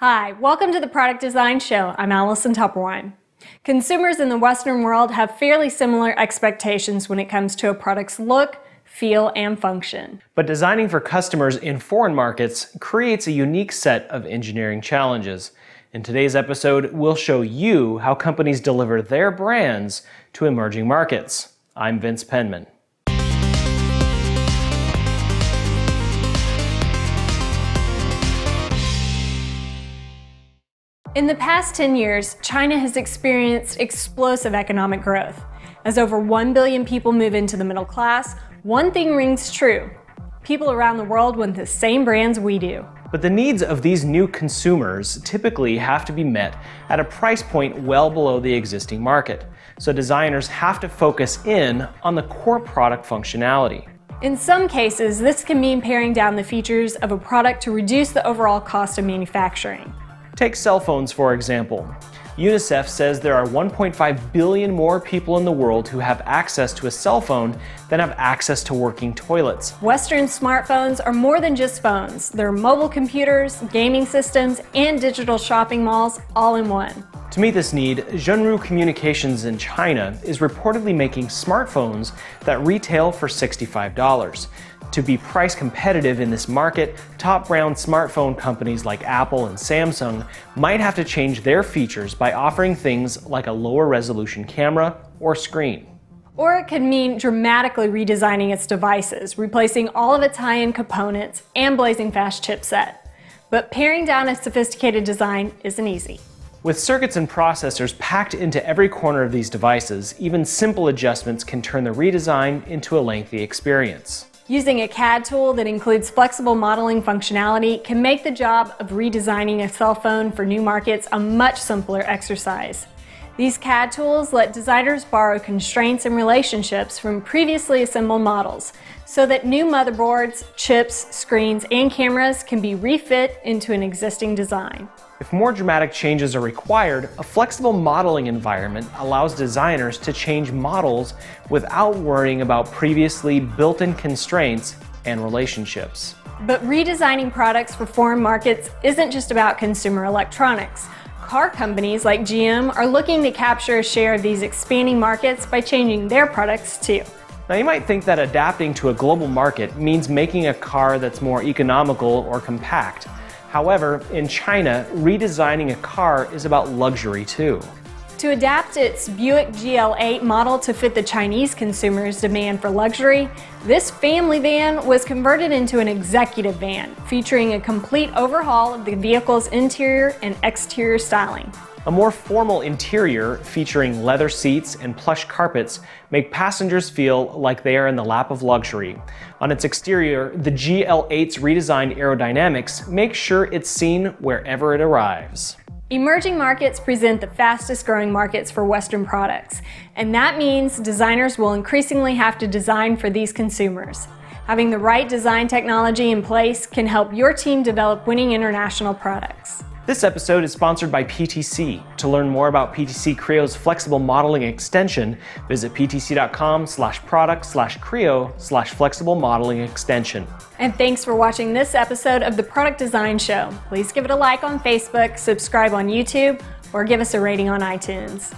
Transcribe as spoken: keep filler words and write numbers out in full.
Hi, welcome to the Product Design Show. I'm Allison Tupperwine. Consumers in the Western world have fairly similar expectations when it comes to a product's look, feel, and function. But designing for customers in foreign markets creates a unique set of engineering challenges. In today's episode, we'll show you how companies deliver their brands to emerging markets. I'm Vince Penman. In the past ten years, China has experienced explosive economic growth. As over one billion people move into the middle class, one thing rings true. People around the world want the same brands we do. But the needs of these new consumers typically have to be met at a price point well below the existing market. So designers have to focus in on the core product functionality. In some cases, this can mean paring down the features of a product to reduce the overall cost of manufacturing. Take cell phones, for example. UNICEF says there are one point five billion more people in the world who have access to a cell phone than have access to working toilets. Western smartphones are more than just phones. They're mobile computers, gaming systems, and digital shopping malls all in one. To meet this need, Genru Communications in China is reportedly making smartphones that retail for sixty-five dollars. To be price competitive in this market, top-brand smartphone companies like Apple and Samsung might have to change their features by offering things like a lower resolution camera or screen. Or it could mean dramatically redesigning its devices, replacing all of its high-end components and blazing fast chipset. But paring down a sophisticated design isn't easy. With circuits and processors packed into every corner of these devices, even simple adjustments can turn the redesign into a lengthy experience. Using a C A D tool that includes flexible modeling functionality can make the job of redesigning a cell phone for new markets a much simpler exercise. These C A D tools let designers borrow constraints and relationships from previously assembled models so that new motherboards, chips, screens, and cameras can be refit into an existing design. If more dramatic changes are required, a flexible modeling environment allows designers to change models without worrying about previously built-in constraints and relationships. But redesigning products for foreign markets isn't just about consumer electronics. Car companies like G M are looking to capture a share of these expanding markets by changing their products too. Now, you might think that adapting to a global market means making a car that's more economical or compact. However, in China, redesigning a car is about luxury too. To adapt its Buick G L eight model to fit the Chinese consumers' demand for luxury, this family van was converted into an executive van, featuring a complete overhaul of the vehicle's interior and exterior styling. A more formal interior featuring leather seats and plush carpets make passengers feel like they are in the lap of luxury. On its exterior, the G L eight's redesigned aerodynamics make sure it's seen wherever it arrives. Emerging markets present the fastest growing markets for Western products, and that means designers will increasingly have to design for these consumers. Having the right design technology in place can help your team develop winning international products. This episode is sponsored by P T C. To learn more about P T C Creo's flexible modeling extension, visit p t c dot com slash product slash creo slash flexible modeling extension. And thanks for watching this episode of the Product Design Show. Please give it a like on Facebook, subscribe on YouTube, or give us a rating on iTunes.